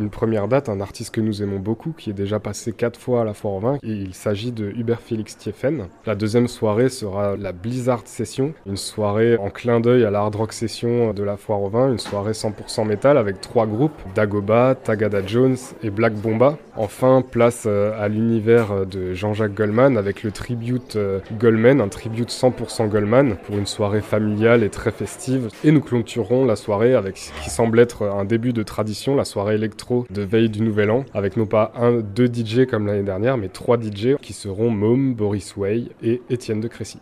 une première date, un artiste que nous aimons beaucoup, qui est déjà passé 4 fois à la Foire aux Vins, et il s'agit de Hubert Félix Thiéfaine. La deuxième soirée sera la Blizzard session, une soirée en clin d'œil à la Hard Rock session de la Foire aux Vins, une soirée 100% métal avec 3 groupes, Dagoba, Tagada Jones et Black Bomba. Enfin, place à l'univers de Jean-Jacques Goldman avec le tribute Goldman, un tribute 100% Goldman pour une soirée familiale et très festive. Et nous clôturerons la soirée avec ce qui semble être un début de tradition, la soirée électro de veille du Nouvel An, avec non pas 1, 2 DJ comme l'année dernière, mais 3 DJ qui seront Mom, Boris Way et Étienne de Cressy.